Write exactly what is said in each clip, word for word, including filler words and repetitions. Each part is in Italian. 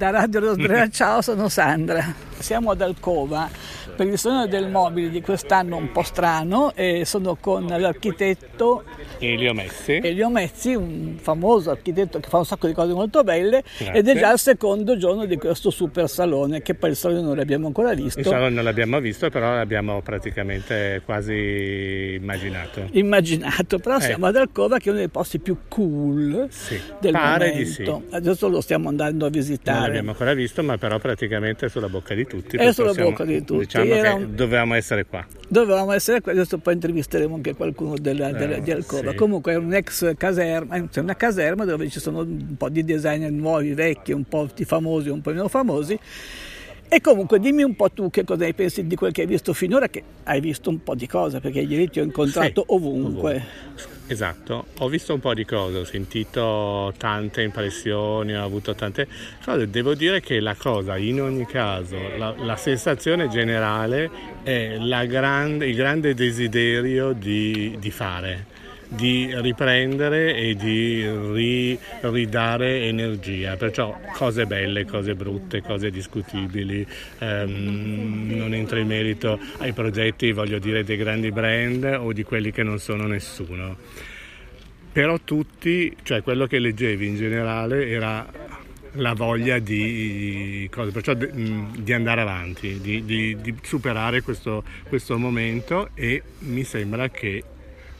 Da Radio Rosdra, ciao, sono Sandra. Siamo ad Alcova per il Salone del Mobile di quest'anno un po' strano e sono con l'architetto Elio Mezzi. Elio Mezzi, un famoso architetto che fa un sacco di cose molto belle. Grazie. Ed è già il secondo giorno di questo Super Salone, che poi il Salone non l'abbiamo ancora visto. Il Salone non l'abbiamo visto, però l'abbiamo praticamente quasi immaginato. Immaginato, però eh. siamo ad Alcova, che è uno dei posti più cool sì. del Pare momento. Di sì. Adesso lo stiamo andando a visitare. Non l'abbiamo ancora visto, ma però praticamente è sulla bocca di tutti. È sulla siamo, bocca di tutti. Diciamo era un... che dovevamo essere qua. Dovevamo essere qua, adesso poi intervisteremo anche qualcuno della, della, eh, di Alcova. Sì. Comunque è un'ex caserma, c'è cioè una caserma dove ci sono un po' di designer nuovi, vecchi, un po' di famosi, un po' meno famosi. E comunque dimmi un po' tu che cosa ne pensi di quel che hai visto finora, che hai visto un po' di cose, perché ieri ti ho incontrato sì, ovunque. ovunque. Esatto, ho visto un po' di cose, ho sentito tante impressioni, ho avuto tante cose. Devo dire che la cosa, in ogni caso, la, la sensazione generale è la grande, il grande desiderio di, di fare, di riprendere e di ri, ridare energia, perciò cose belle, cose brutte, cose discutibili, ehm, non entro in merito ai progetti, voglio dire, dei grandi brand o di quelli che non sono nessuno, però tutti, cioè quello che leggevi in generale era la voglia di cose, perciò di andare avanti, di, di, di superare questo, questo momento, e mi sembra che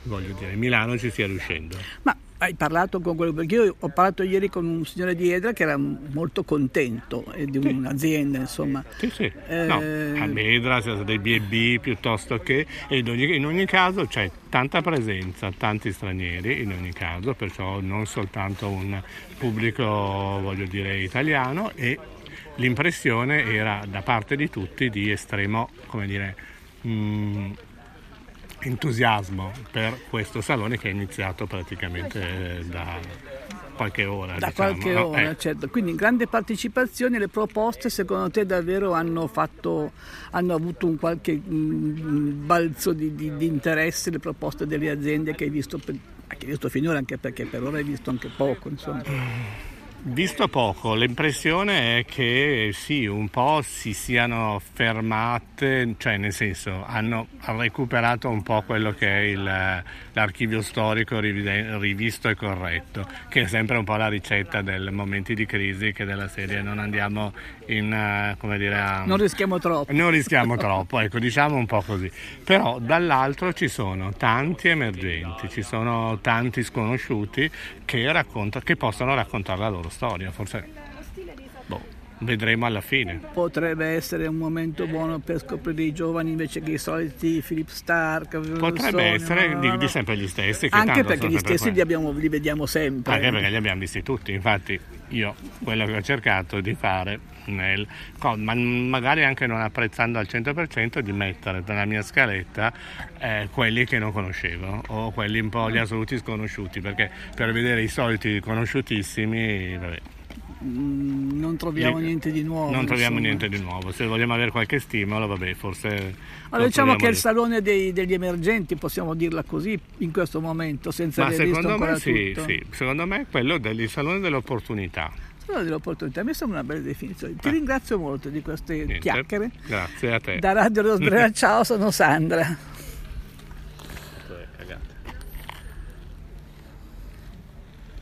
voglio dire, Milano ci stia riuscendo. Ma hai parlato con quello, perché io ho parlato ieri con un signore di Edra che era molto contento eh, di sì. un'azienda, insomma. Sì, sì. Eh... No, a Edra, dei B e B piuttosto che, e in ogni, in ogni caso c'è tanta presenza, tanti stranieri in ogni caso, perciò non soltanto un pubblico, voglio dire, italiano, e l'impressione era da parte di tutti di estremo, come dire, mh, entusiasmo per questo salone, che è iniziato praticamente da qualche ora. Da diciamo. qualche no? ora, eh. certo. Quindi in grande partecipazione. Le proposte secondo te davvero hanno fatto, hanno avuto un qualche mh, balzo di, di, di interesse, le proposte delle aziende che hai visto, per, che hai visto finora, anche perché per ora hai visto anche poco, insomma. Visto poco, l'impressione è che sì, un po' si siano fermate, cioè nel senso hanno recuperato un po' quello che è il, l'archivio storico rivisto e corretto, che è sempre un po' la ricetta del momenti di crisi, che della serie non andiamo in, come dire, a, non rischiamo troppo. Non rischiamo troppo, ecco, diciamo un po' così. Però dall'altro ci sono tanti emergenti, ci sono tanti sconosciuti che, racconta, che possono raccontare la loro storia, forse boh, vedremo alla fine. Potrebbe essere un momento buono per scoprire i giovani invece che i soliti Philip Stark. Potrebbe essere di, di sempre gli stessi. Che anche tanto perché gli stessi li, abbiamo, li vediamo sempre. Anche perché li abbiamo visti tutti, infatti io quello che ho cercato di fare, nel, ma magari anche non apprezzando al cento per cento, di mettere nella mia scaletta eh, quelli che non conoscevo o quelli un po' gli assoluti sconosciuti, perché per vedere i soliti conosciutissimi vabbè, non troviamo Lì, niente di nuovo. Non troviamo insomma. niente di nuovo. Se vogliamo avere qualche stimolo, vabbè, forse. Allora diciamo che è il salone dei, degli emergenti, possiamo dirla così, in questo momento, senza Ma aver visto ancora sì, tutto. Sì, secondo me è quello del salone dell'opportunità. Salone dell'opportunità, mi sembra una bella definizione. Ti ah. ringrazio molto di queste niente. chiacchiere. Grazie a te. Da Radio Lo Sbracciato, ciao, sono Sandra.